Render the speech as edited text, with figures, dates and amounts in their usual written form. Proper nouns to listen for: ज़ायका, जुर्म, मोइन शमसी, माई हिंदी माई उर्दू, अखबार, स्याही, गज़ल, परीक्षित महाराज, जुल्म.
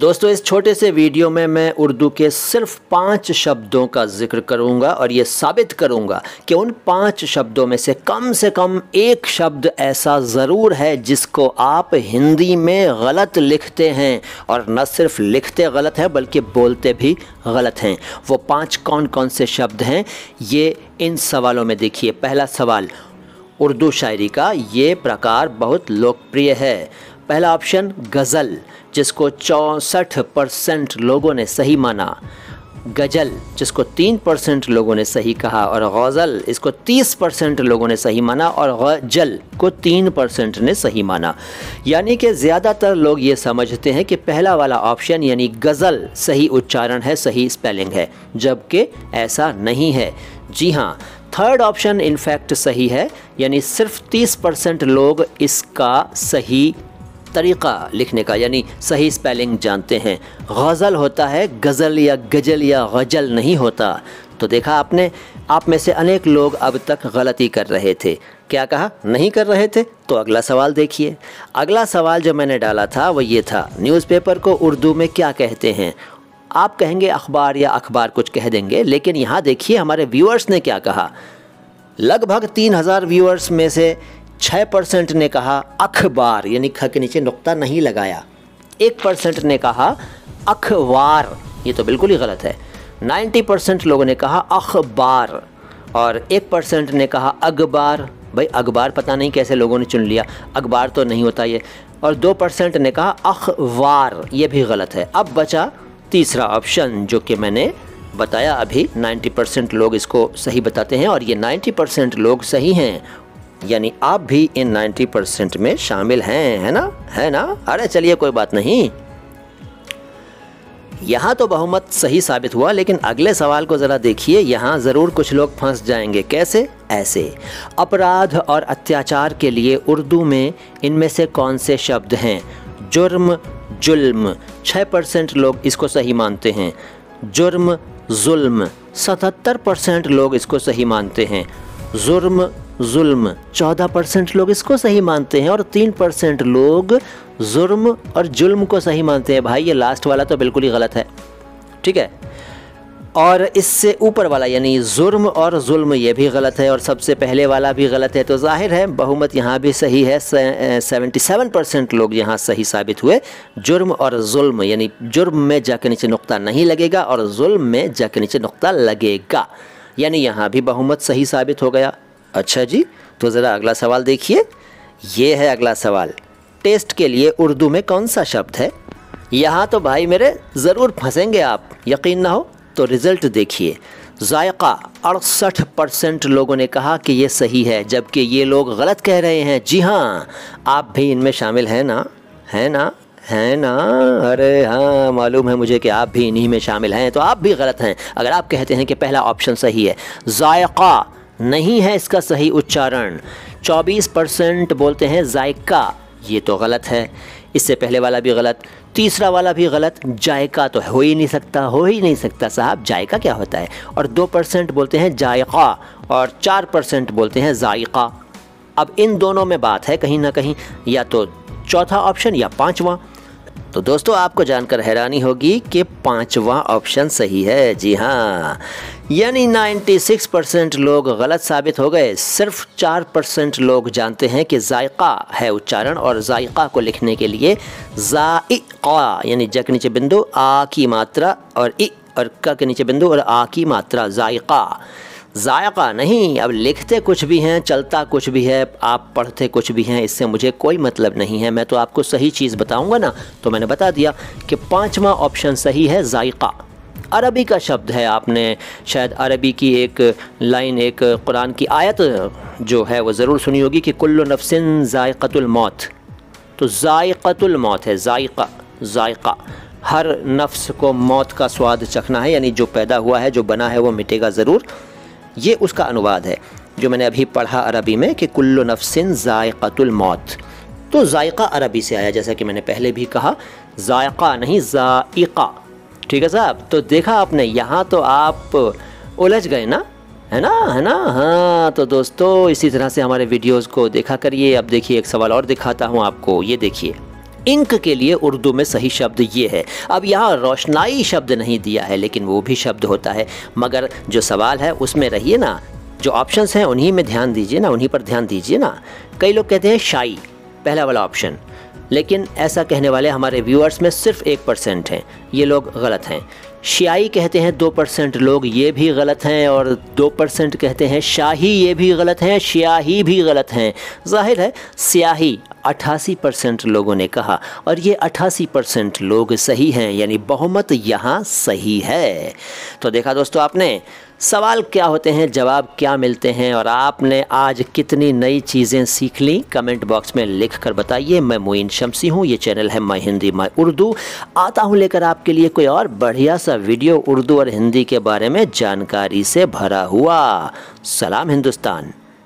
दोस्तों, इस छोटे से वीडियो में मैं उर्दू के सिर्फ 5 शब्दों का जिक्र करूंगा और ये साबित करूंगा कि उन 5 शब्दों में से कम एक शब्द ऐसा ज़रूर है जिसको आप हिंदी में गलत लिखते हैं, और न सिर्फ लिखते गलत हैं बल्कि बोलते भी गलत हैं। वो 5 कौन कौन से शब्द हैं, ये इन सवालों में देखिए। पहला सवाल, उर्दू शायरी का ये प्रकार बहुत लोकप्रिय है। पहला ऑप्शन गज़ल, जिसको 64% लोगों ने सही माना। गज़ल, जिसको 3% लोगों ने सही कहा, और गज़ल इसको 30% लोगों ने सही माना और गज़ल को 3% ने सही माना। यानी कि ज़्यादातर लोग ये समझते हैं कि पहला वाला ऑप्शन यानी गज़ल सही उच्चारण है, सही स्पेलिंग है, जबकि ऐसा नहीं है। जी हाँ, थर्ड ऑप्शन इनफैक्ट सही है, यानी सिर्फ 30% लोग इसका सही तरीक़ा लिखने का यानी सही स्पेलिंग जानते हैं। गज़ल होता है गज़ल या गज़ल या गज़ल नहीं होता। तो देखा आपने, आप में से अनेक लोग अब तक गलती कर रहे थे। क्या कहा, नहीं कर रहे थे? तो अगला सवाल देखिए। अगला सवाल जो मैंने डाला था वो ये था, न्यूज़पेपर को उर्दू में क्या कहते हैं? आप कहेंगे अखबार या अखबार कुछ कह देंगे, लेकिन यहाँ देखिए हमारे व्यूअर्स ने क्या कहा। लगभग 3000 व्यूअर्स में से 6% ने कहा अखबार, यानी ख के नीचे नुक्ता नहीं लगाया। 1% ने कहा अखबार, ये तो बिल्कुल ही गलत है। 90% लोगों ने कहा अखबार और 1% ने कहा अखबार। भाई अखबार पता नहीं कैसे लोगों ने चुन लिया, अखबार तो नहीं होता ये। और 2% ने कहा अखबार, ये भी गलत है। अब बचा तीसरा ऑप्शन जो कि मैंने बताया अभी, 90% लोग इसको सही बताते हैं और ये 90% लोग सही हैं, यानी आप भी इन 90% में शामिल हैं, है ना, है ना? अरे चलिए कोई बात नहीं, यहाँ तो बहुमत सही साबित हुआ। लेकिन अगले सवाल को ज़रा देखिए, यहाँ ज़रूर कुछ लोग फंस जाएंगे। कैसे? ऐसे। अपराध और अत्याचार के लिए उर्दू में इनमें से कौन से शब्द हैं? जुर्म जुल्म, 6% लोग इसको सही मानते हैं। जुर्म जुल्म, 77% लोग इसको सही मानते हैं। जुर्म जुल्म, 14% लोग इसको सही मानते हैं और 3% लोग जुर्म और जुल्म को सही मानते हैं। भाई ये लास्ट वाला तो बिल्कुल ही गलत है, ठीक है। और इससे ऊपर वाला यानी जुर्म और जुल्म, ये भी गलत है और सबसे पहले वाला भी गलत है। तो जाहिर है बहुमत यहाँ भी सही है, 77% लोग यहाँ सही साबित हुए। जुर्म और जुल्म, यानी जुर्म में जा के नीचे नुक्ता नहीं लगेगा और जुल्म में जा के नीचे नुक्ता लगेगा, यानी यहाँ भी बहुमत सही साबित हो गया। अच्छा जी, तो ज़रा अगला सवाल देखिए। ये है अगला सवाल, टेस्ट के लिए उर्दू में कौन सा शब्द है? यहाँ तो भाई मेरे ज़रूर फंसेंगे आप, यकीन ना हो। तो रिज़ल्ट देखिए, ज़ायका, 68% लोगों ने कहा कि ये सही है, जबकि ये लोग गलत कह रहे हैं। जी हाँ, आप भी इनमें शामिल हैं ना, है ना, है ना? अरे हाँ, मालूम है मुझे कि आप भी इन्हीं में शामिल हैं, तो आप भी गलत हैं अगर आप कहते हैं कि पहला ऑप्शन सही है। ज़ायका नहीं है इसका सही उच्चारण। 24% बोलते हैं ज़ायका, ये तो गलत है। इससे पहले वाला भी गलत, तीसरा वाला भी गलत। ज़ायका तो हो ही नहीं सकता, हो ही नहीं सकता साहब, ज़ायका क्या होता है। और 2% बोलते हैं ज़ायका और 4% बोलते हैं ज़ायका। अब इन दोनों में बात है कहीं ना कहीं, या तो चौथा ऑप्शन या पाँचवा। तो दोस्तों, आपको जानकर हैरानी होगी कि पाँचवा ऑप्शन सही है। जी हाँ, यानी 96% लोग गलत साबित हो गए। सिर्फ 4% लोग जानते हैं कि ज़ायका है उच्चारण, और ज़ायका को लिखने के लिए ज़ायका यानी ज के नीचे बिंदु, आ की मात्रा और इ, और क के नीचे बिंदु और आ की मात्रा, ज़ायका ज़ायका नहीं। अब लिखते कुछ भी हैं, चलता कुछ भी है, आप पढ़ते कुछ भी हैं, इससे मुझे कोई मतलब नहीं है। मैं तो आपको सही चीज़ बताऊंगा ना। तो मैंने बता दिया कि पाँचवा ऑप्शन सही है, ज़ायका। अरबी का शब्द है, आपने शायद अरबी की एक लाइन, एक कुरान की आयत जो है वो ज़रूर सुनी होगी कि कुल्लु नफ्सिन ज़ायक़तुल मौत। तो ज़ायक़तुल मौत है, ज़ायक़ा ज़ायक़ा, हर नफ्स को मौत का स्वाद चखना है, यानी जो पैदा हुआ है, जो बना है, वो मिटेगा ज़रूर। ये उसका अनुवाद है जो मैंने अभी पढ़ा अरबी में कि कुल्लु नफ्सिन ज़ायक़तुल मौत। तो ज़ायक़ा अरबी से आया, जैसा कि मैंने पहले भी कहा, ज़ायक़ा नहीं ज़ायक़ा, ठीक है साहब। तो देखा आपने, यहाँ तो आप उलझ गए ना, है ना, है ना? हाँ, तो दोस्तों इसी तरह से हमारे वीडियोस को देखा करिए। अब देखिए एक सवाल और दिखाता हूँ आपको, ये देखिए। इंक के लिए उर्दू में सही शब्द ये है। अब यहाँ रोशनाई शब्द नहीं दिया है लेकिन वो भी शब्द होता है। मगर जो सवाल है उसमें रहिए ना, जो ऑप्शंस हैं उन्हीं में ध्यान दीजिए ना, उन्हीं पर ध्यान दीजिए ना। कई लोग कहते हैं शाई पहला वाला ऑप्शन, लेकिन ऐसा कहने वाले हमारे व्यूअर्स में सिर्फ 1% हैं। ये लोग गलत हैं। शियाई कहते हैं 2% लोग, ये भी गलत हैं। और 2% कहते हैं शाही, ये भी गलत हैं। स्याही भी गलत हैं। जाहिर है स्याही 88% लोगों ने कहा और ये 88% लोग सही हैं, यानी बहुमत यहाँ सही है। तो देखा दोस्तों आपने सवाल क्या होते हैं, जवाब क्या मिलते हैं, और आपने आज कितनी नई चीज़ें सीख ली, कमेंट बॉक्स में लिख कर बताइए। मैं मोइन शमसी हूँ, ये चैनल है माई हिंदी माई उर्दू। आता हूँ लेकर आपके लिए कोई और बढ़िया सा वीडियो उर्दू और हिंदी के बारे में जानकारी से भरा हुआ। सलाम हिंदुस्तान।